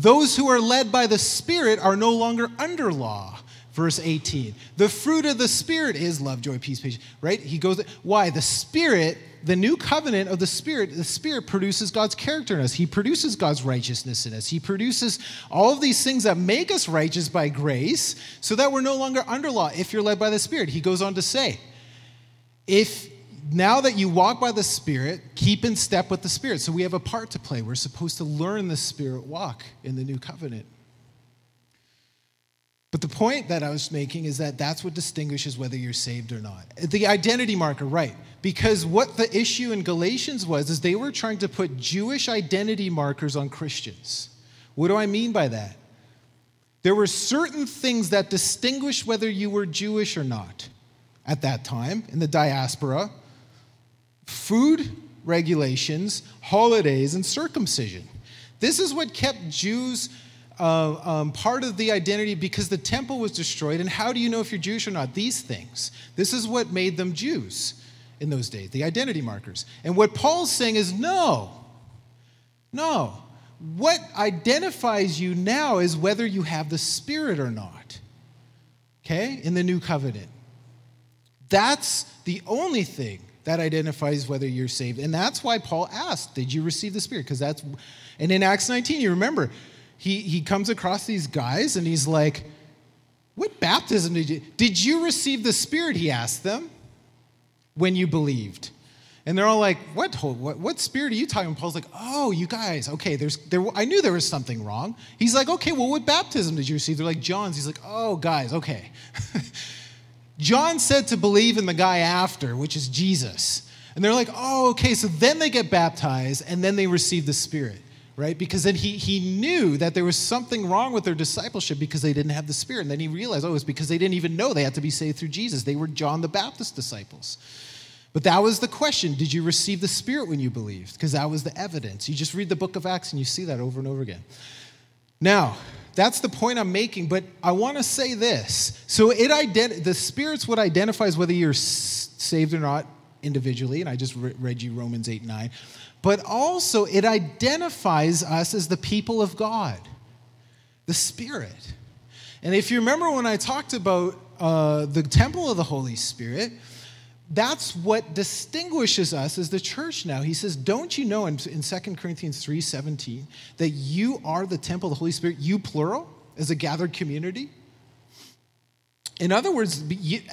Those who are led by the Spirit are no longer under law. Verse eighteen. The fruit of the Spirit is love, joy, peace, patience. Right? He goes, why? The Spirit, the new covenant of the Spirit, the Spirit produces God's character in us. He produces God's righteousness in us. He produces all of these things that make us righteous by grace so that we're no longer under law if you're led by the Spirit. He goes on to say, if now that you walk by the Spirit, keep in step with the Spirit. So we have a part to play. We're supposed to learn the Spirit walk in the new covenant. But the point that I was making is that that's what distinguishes whether you're saved or not. The identity marker, right? Because what the issue in Galatians was is they were trying to put Jewish identity markers on Christians. What do I mean by that? There were certain things that distinguished whether you were Jewish or not at that time in the diaspora. Food regulations, holidays, and circumcision. This is what kept Jews Uh, um, part of the identity because the temple was destroyed. And how do you know if you're Jewish or not? These things. This is what made them Jews in those days, the identity markers. And what Paul's saying is no, no. What identifies you now is whether you have the Spirit or not, okay, in the new covenant. That's the only thing that identifies whether you're saved. And that's why Paul asked, did you receive the Spirit? Because that's, and in Acts nineteen, you remember, He he comes across these guys and he's like, What baptism did you, did you receive the Spirit, he asked them, when you believed? And they're all like, what, what, what Spirit are you talking about? Paul's like, oh, you guys, okay, there's, there. I knew there was something wrong. He's like, okay, well, what baptism did you receive? They're like, John's. He's like, oh, guys, okay. John said to believe in the guy after, which is Jesus. And they're like, oh, okay, so then they get baptized, and then they receive the Spirit, right? Because then he he knew that there was something wrong with their discipleship because they didn't have the Spirit. And then he realized, oh, it's because they didn't even know they had to be saved through Jesus. They were John the Baptist disciples. But that was the question. Did you receive the Spirit when you believed? Because that was the evidence. You just read the book of Acts and you see that over and over again. Now, that's the point I'm making, but I want to say this. So it ident- the Spirit's what identifies whether you're s- saved or not individually, and I just re- read you Romans eight and nine. But also it identifies us as the people of God, the Spirit. And if you remember when I talked about uh, the temple of the Holy Spirit, that's what distinguishes us as the church now. He says, don't you know in, in Second Corinthians three seventeen that you are the temple of the Holy Spirit, you plural, as a gathered community? In other words,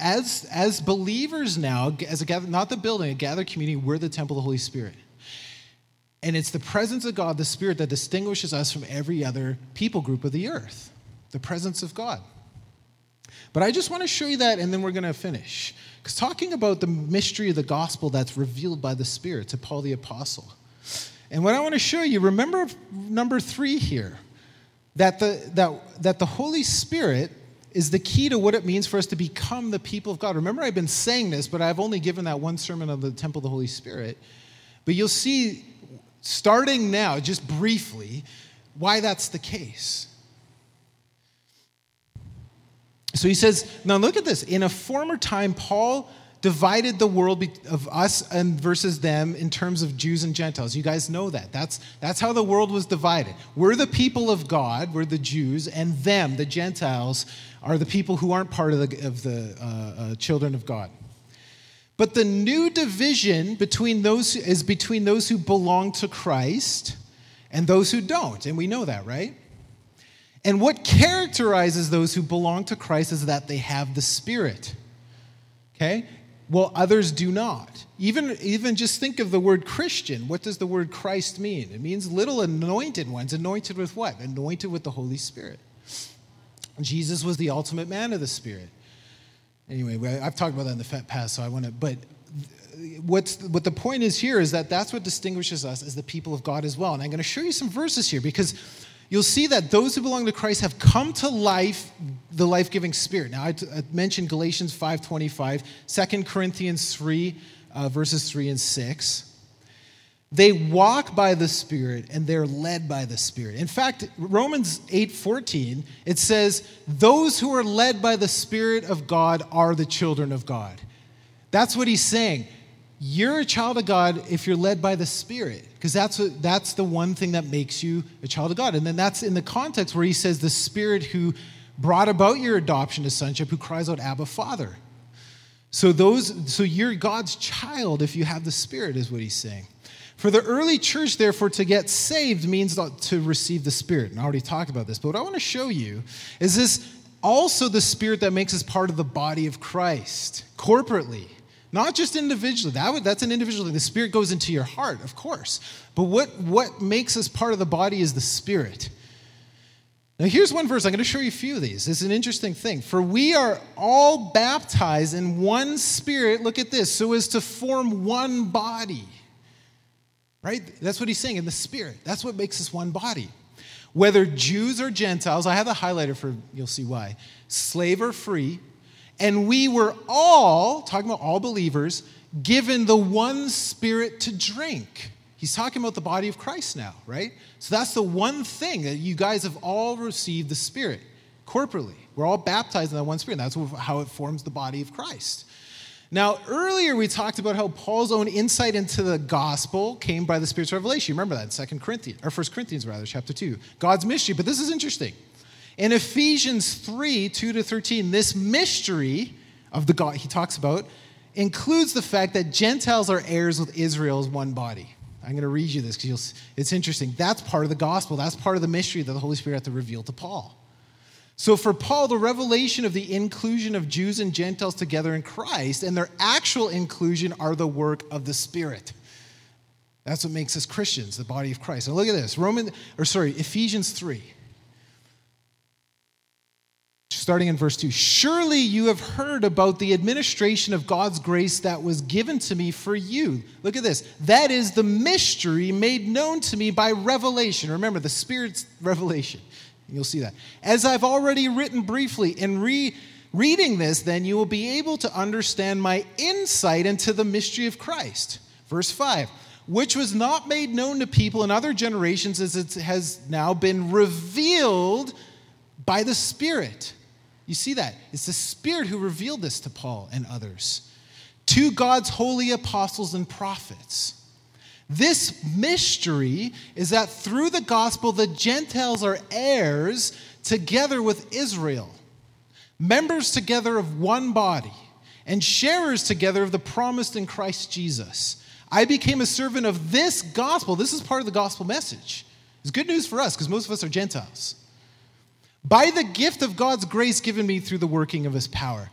as, as believers now, as a gather, not the building, a gathered community, we're the temple of the Holy Spirit. And it's the presence of God, the Spirit, that distinguishes us from every other people group of the earth, the presence of God. But I just want to show you that, and then we're going to finish. Because talking about the mystery of the gospel that's revealed by the Spirit to Paul the Apostle. And what I want to show you, remember number three here, that the, that, that the Holy Spirit is the key to what it means for us to become the people of God. Remember, I've been saying this, but I've only given that one sermon on the temple of the Holy Spirit. But you'll see, starting now, just briefly, why that's the case. So he says, now look at this. In a former time, Paul divided the world of us and versus them in terms of Jews and Gentiles. You guys know that. That's, that's how the world was divided. We're the people of God. We're the Jews. And them, the Gentiles, are the people who aren't part of the, of the uh, uh, children of God. But the new division between those is between those who belong to Christ and those who don't. And we know that, right? And what characterizes those who belong to Christ is that they have the Spirit, okay? Well, others do not. Even, even just think of the word Christian. What does the word Christ mean? It means little anointed ones. Anointed with what? Anointed with the Holy Spirit. Jesus was the ultimate man of the Spirit. Anyway, I've talked about that in the past, so I want to, but what's what the point is here is that that's what distinguishes us as the people of God as well. And I'm going to show you some verses here because you'll see that those who belong to Christ have come to life, the life-giving Spirit. Now, I, t- I mentioned Galatians five twenty-five, Second Corinthians three, uh, verses three and six. They walk by the Spirit, and they're led by the Spirit. In fact, Romans eight fourteen, it says, those who are led by the Spirit of God are the children of God. That's what he's saying. You're a child of God if you're led by the Spirit, because that's what, that's the one thing that makes you a child of God. And then that's in the context where he says the Spirit who brought about your adoption to sonship, who cries out, Abba, Father. So those, so you're God's child if you have the Spirit, is what he's saying. For the early church, therefore, to get saved means to receive the Spirit. And I already talked about this, but what I want to show you is this also the Spirit that makes us part of the body of Christ corporately. Not just individually. That would, that's an individual thing. The Spirit goes into your heart, of course. But what, what makes us part of the body is the Spirit. Now, here's one verse. I'm going to show you a few of these. It's an interesting thing. For we are all baptized in one Spirit, look at this, so as to form one body. Right? That's what he's saying, in the Spirit. That's what makes us one body. Whether Jews or Gentiles, I have a highlighter for, you'll see why, slave or free. And we were all, talking about all believers, given the one Spirit to drink. He's talking about the body of Christ now, right? So that's the one thing that you guys have all received the Spirit corporately. We're all baptized in that one Spirit. That's how it forms the body of Christ. Now, earlier we talked about how Paul's own insight into the gospel came by the Spirit's revelation. You remember that in Second Corinthians, or First Corinthians rather, chapter two. God's mystery, but this is interesting. In Ephesians three, two to thirteen, this mystery of the God he talks about includes the fact that Gentiles are heirs with Israel as one body. I'm going to read you this because it's interesting. That's part of the gospel. That's part of the mystery that the Holy Spirit had to reveal to Paul. So for Paul, the revelation of the inclusion of Jews and Gentiles together in Christ and their actual inclusion are the work of the Spirit. That's what makes us Christians, the body of Christ. And look at this, Roman, or sorry, Ephesians three. Starting in verse two, surely you have heard about the administration of God's grace that was given to me for you. Look at this. That is the mystery made known to me by revelation. Remember, the Spirit's revelation. You'll see that. As I've already written briefly, in re- reading this, then you will be able to understand my insight into the mystery of Christ. Verse five, which was not made known to people in other generations as it has now been revealed by the Spirit. You see that? It's the Spirit who revealed this to Paul and others. To God's holy apostles and prophets. This mystery is that through the gospel, the Gentiles are heirs together with Israel, members together of one body, and sharers together of the promise in Christ Jesus. I became a servant of this gospel. This is part of the gospel message. It's good news for us because most of us are Gentiles. By the gift of God's grace given me through the working of his power.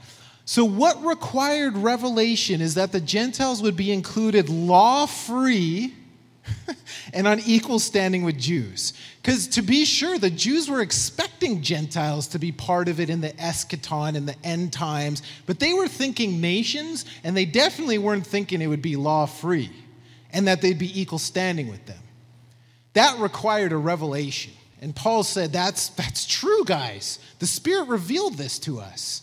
So what required revelation is that the Gentiles would be included law-free and on equal standing with Jews. Because to be sure, the Jews were expecting Gentiles to be part of it in the eschaton, in the end times. But they were thinking nations, and they definitely weren't thinking it would be law-free and that they'd be equal standing with them. That required a revelation. And Paul said, that's, that's true, guys. The Spirit revealed this to us.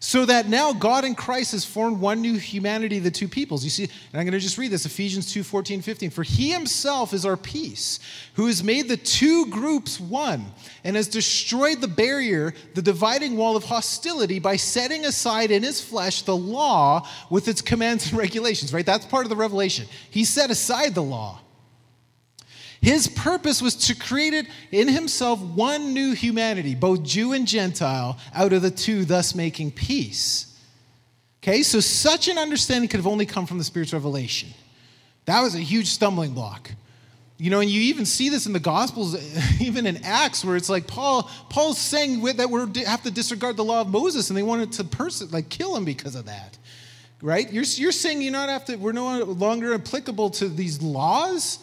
So that now God in Christ has formed one new humanity, the two peoples. You see, and I'm going to just read this, Ephesians two, fourteen, fifteen. For he himself is our peace, who has made the two groups one and has destroyed the barrier, the dividing wall of hostility by setting aside in his flesh the law with its commands and regulations, right? That's part of the revelation. He set aside the law. His purpose was to create in himself one new humanity, both Jew and Gentile, out of the two, thus making peace. Okay, so such an understanding could have only come from the Spirit's revelation. That was a huge stumbling block. You know, and you even see this in the Gospels, even in Acts, where it's like Paul, Paul's saying that we have to disregard the law of Moses, and they wanted to person, like kill him because of that, right? You're, you're saying you not have to, we're no longer applicable to these laws?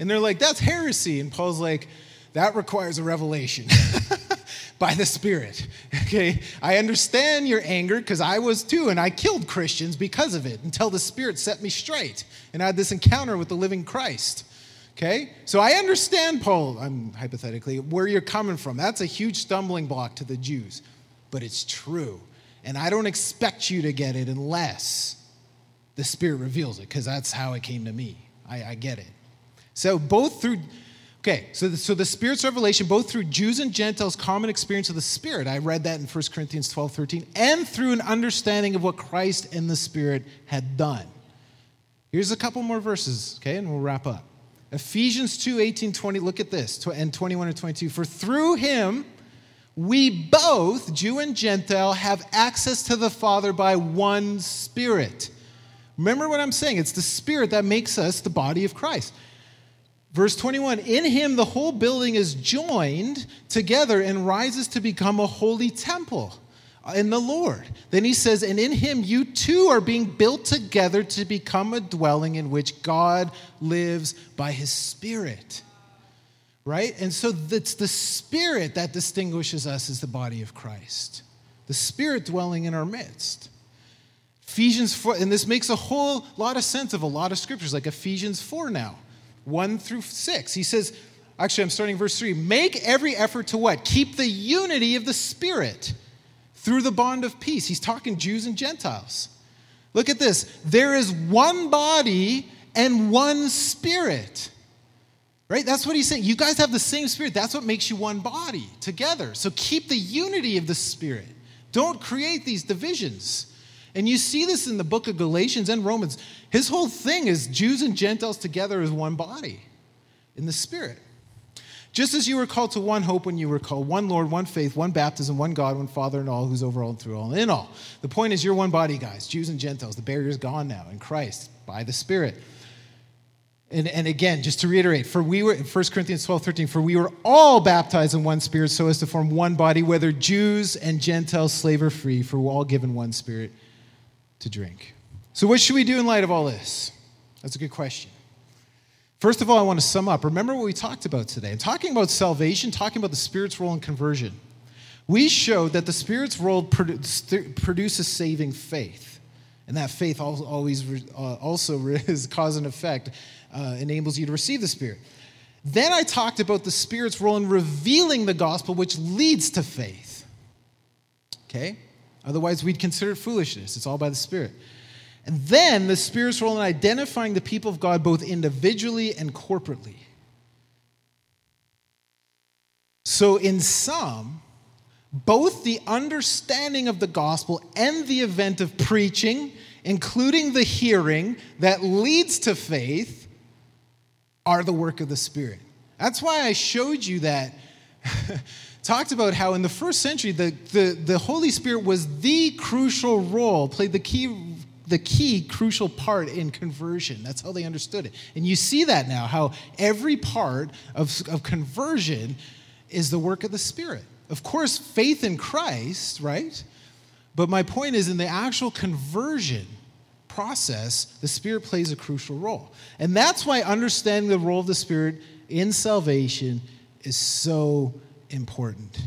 And they're like, that's heresy. And Paul's like, that requires a revelation by the Spirit. Okay, I understand your anger because I was too, and I killed Christians because of it until the Spirit set me straight. And I had this encounter with the living Christ. Okay, so I understand, Paul, I'm hypothetically, where you're coming from. That's a huge stumbling block to the Jews. But it's true. And I don't expect you to get it unless the Spirit reveals it because that's how it came to me. I, I get it. So both through, okay, so the, so the Spirit's revelation, both through Jews and Gentiles' common experience of the Spirit, I read that in First Corinthians twelve, thirteen, and through an understanding of what Christ and the Spirit had done. Here's a couple more verses, okay, and we'll wrap up. Ephesians two, eighteen, twenty, look at this, and twenty-one and twenty-two. For through him, we both, Jew and Gentile, have access to the Father by one Spirit. Remember what I'm saying. It's the Spirit that makes us the body of Christ. Verse twenty-one, in him the whole building is joined together and rises to become a holy temple in the Lord. Then he says, and in him you too are being built together to become a dwelling in which God lives by his Spirit. Right? And so it's the Spirit that distinguishes us as the body of Christ. The Spirit dwelling in our midst. Ephesians four, and this makes a whole lot of sense of a lot of scriptures, like Ephesians four now. one through six. He says, actually, I'm starting verse three. Make every effort to what? Keep the unity of the Spirit through the bond of peace. He's talking Jews and Gentiles. Look at this. There is one body and one Spirit. Right? That's what he's saying. You guys have the same Spirit. That's what makes you one body together. So keep the unity of the Spirit. Don't create these divisions. And you see this in the book of Galatians and Romans. His whole thing is Jews and Gentiles together as one body in the Spirit. Just as you were called to one hope when you were called, one Lord, one faith, one baptism, one God, one Father and all, who's over all and through all and in all. The point is you're one body, guys, Jews and Gentiles. The barrier's gone now in Christ by the Spirit. And, and again, just to reiterate, for we were, First Corinthians twelve, thirteen, for we were all baptized in one spirit so as to form one body, whether Jews and Gentiles, slave or free, for we're all given one spirit to drink. So what should we do in light of all this? That's a good question. First of all, I want to sum up. Remember what we talked about today. I'm talking about salvation, talking about the Spirit's role in conversion. We showed that the Spirit's role produ- produces saving faith. And that faith always uh, also is cause and effect, uh, enables you to receive the Spirit. Then I talked about the Spirit's role in revealing the gospel, which leads to faith. Okay? Otherwise, we'd consider it foolishness. It's all by the Spirit. And then the Spirit's role in identifying the people of God both individually and corporately. So in sum, both the understanding of the gospel and the event of preaching, including the hearing that leads to faith, are the work of the Spirit. That's why I showed you that, talked about how in the first century, the, the, the Holy Spirit was the crucial role, played the key the key crucial part in conversion. That's how they understood it. And you see that now, how every part of, of conversion is the work of the Spirit. Of course, faith in Christ, right? But my point is, in the actual conversion process, the Spirit plays a crucial role. And that's why understanding the role of the Spirit in salvation is so important.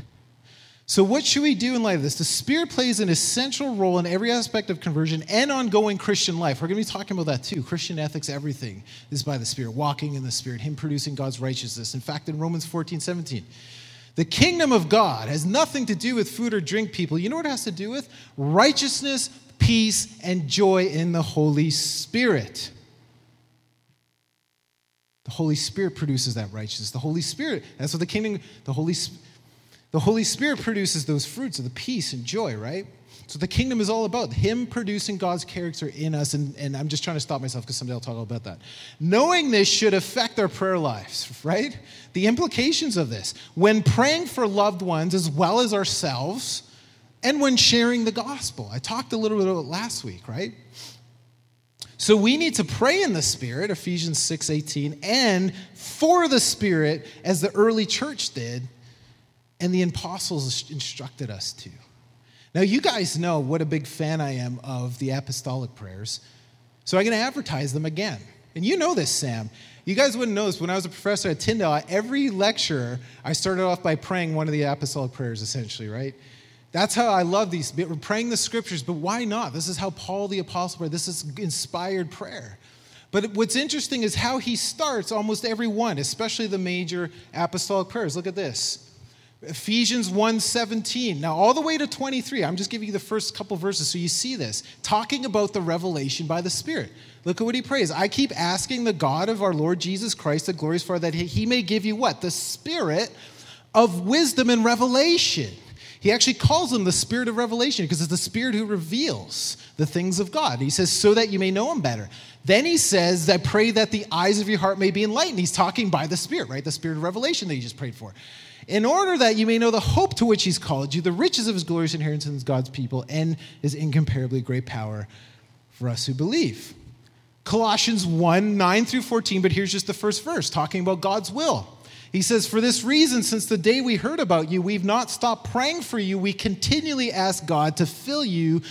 So what should we do in light of this? The Spirit plays an essential role in every aspect of conversion and ongoing Christian life. We're going to be talking about that too. Christian ethics, everything is by the Spirit. Walking in the Spirit, Him producing God's righteousness. In fact, in Romans fourteen, seventeen, the kingdom of God has nothing to do with food or drink, people. You know what it has to do with? Righteousness, peace, and joy in the Holy Spirit. The Holy Spirit produces that righteousness. The Holy Spirit, that's what the kingdom, the Holy Spirit, The Holy Spirit produces those fruits of the peace and joy, right? So the kingdom is all about Him producing God's character in us, and, and I'm just trying to stop myself because someday I'll talk about that. Knowing this should affect our prayer lives, right? The implications of this. When praying for loved ones as well as ourselves, and when sharing the gospel. I talked a little bit about it last week, right? So we need to pray in the Spirit, Ephesians six eighteen, and for the Spirit as the early church did, and the apostles instructed us to. Now, you guys know what a big fan I am of the apostolic prayers, so I'm going to advertise them again. And you know this, Sam. You guys wouldn't know this. When I was a professor at Tyndall, every lecture, I started off by praying one of the apostolic prayers, essentially, right? That's how I love these. We're praying the scriptures, but why not? This is how Paul the Apostle prayed. This is inspired prayer. But what's interesting is how he starts almost every one, especially the major apostolic prayers. Look at this. Ephesians one seventeen, now all the way to twenty-three. I'm just giving you the first couple verses so you see this, talking about the revelation by the Spirit. Look at what he prays. I keep asking the God of our Lord Jesus Christ, the glorious Father, that he may give you what? The Spirit of wisdom and revelation. He actually calls him the Spirit of revelation because it's the Spirit who reveals the things of God. He says, so that you may know him better. Then he says, I pray that the eyes of your heart may be enlightened. He's talking by the Spirit, right? The Spirit of revelation that you just prayed for. In order that you may know the hope to which he's called you, the riches of his glorious inheritance in God's people, and his incomparably great power for us who believe. Colossians one, nine through fourteen, but here's just the first verse, talking about God's will. He says, for this reason, since the day we heard about you, we've not stopped praying for you. We continually ask God to fill you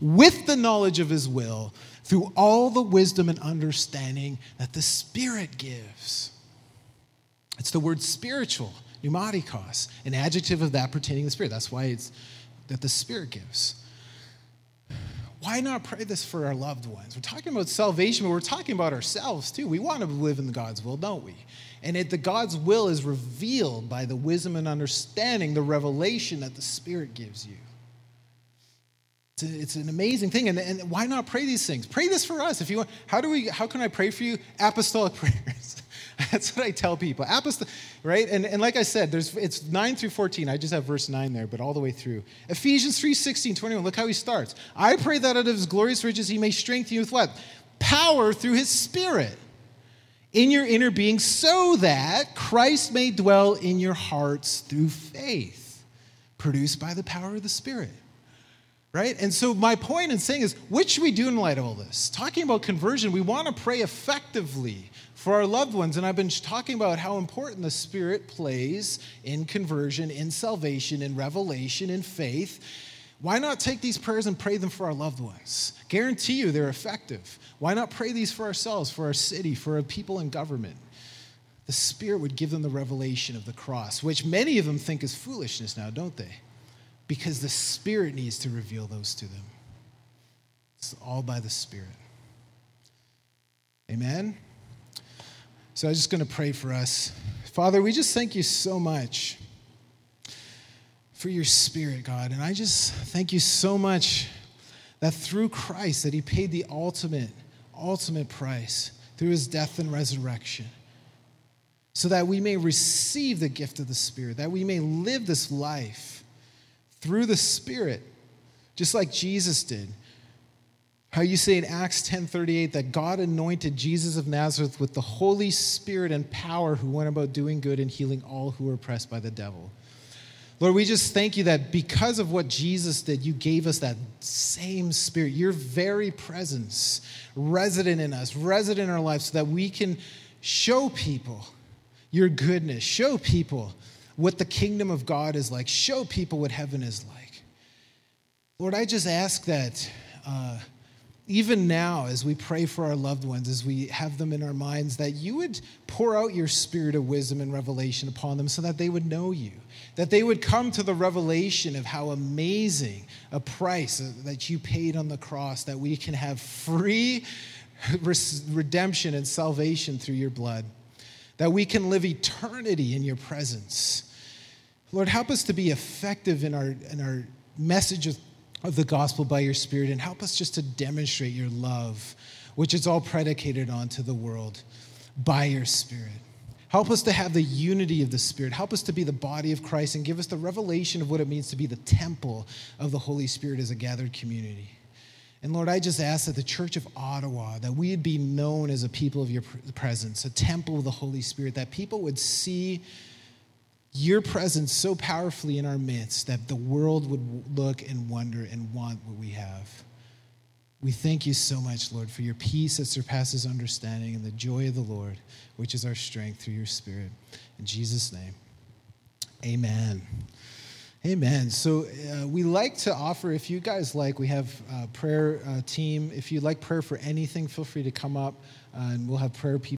with the knowledge of his will through all the wisdom and understanding that the Spirit gives. It's the word spiritual. Pneumatikos, an adjective of that pertaining to the Spirit. That's why it's that the Spirit gives. Why not pray this for our loved ones? We're talking about salvation, but we're talking about ourselves too. We want to live in God's will, don't we? And it, the God's will is revealed by the wisdom and understanding, the revelation that the Spirit gives you. It's, a, it's an amazing thing. And, and why not pray these things? Pray this for us. If you want, how do we? How can I pray for you? Apostolic prayers. That's what I tell people. Apostolic, right? And, and like I said, there's it's nine through fourteen. I just have verse nine there, but all the way through. Ephesians three, sixteen, twenty-one. Look how he starts. I pray that out of his glorious riches he may strengthen you with what? Power through his Spirit in your inner being, so that Christ may dwell in your hearts through faith, produced by the power of the Spirit. right? And so my point in saying is, what should we do in light of all this? Talking about conversion, we want to pray effectively for our loved ones. And I've been talking about how important the Spirit plays in conversion, in salvation, in revelation, in faith. Why not take these prayers and pray them for our loved ones? Guarantee you they're effective. Why not pray these for ourselves, for our city, for our people in government? The Spirit would give them the revelation of the cross, which many of them think is foolishness now, don't they? Because the Spirit needs to reveal those to them. It's all by the Spirit. Amen? So I'm just going to pray for us. Father, we just thank you so much for your Spirit, God. And I just thank you so much that through Christ, that he paid the ultimate, ultimate price through his death and resurrection, so that we may receive the gift of the Spirit, that we may live this life through the Spirit, just like Jesus did. How you say in Acts ten thirty-eight that God anointed Jesus of Nazareth with the Holy Spirit and power, who went about doing good and healing all who were oppressed by the devil. Lord, we just thank you that because of what Jesus did, you gave us that same Spirit, your very presence, resident in us, resident in our lives, so that we can show people your goodness, show people what the kingdom of God is like, show people what heaven is like. Lord, I just ask that uh, even now, as we pray for our loved ones, as we have them in our minds, that you would pour out your Spirit of wisdom and revelation upon them so that they would know you, that they would come to the revelation of how amazing a price that you paid on the cross, that we can have free redemption and salvation through your blood, that we can live eternity in your presence. Lord, help us to be effective in our in our message of, of the gospel by your Spirit, and help us just to demonstrate your love, which is all predicated onto the world, by your Spirit. Help us to have the unity of the Spirit. Help us to be the body of Christ, and give us the revelation of what it means to be the temple of the Holy Spirit as a gathered community. And Lord, I just ask that the Church of Ottawa, that we'd be known as a people of your presence, a temple of the Holy Spirit, that people would see your presence so powerfully in our midst that the world would look and wonder and want what we have. We thank you so much, Lord, for your peace that surpasses understanding, and the joy of the Lord, which is our strength, through your Spirit. In Jesus' name, amen. Amen. So uh, we like to offer, if you guys like, we have a prayer uh, team. If you like prayer for anything, feel free to come up uh, and we'll have prayer people.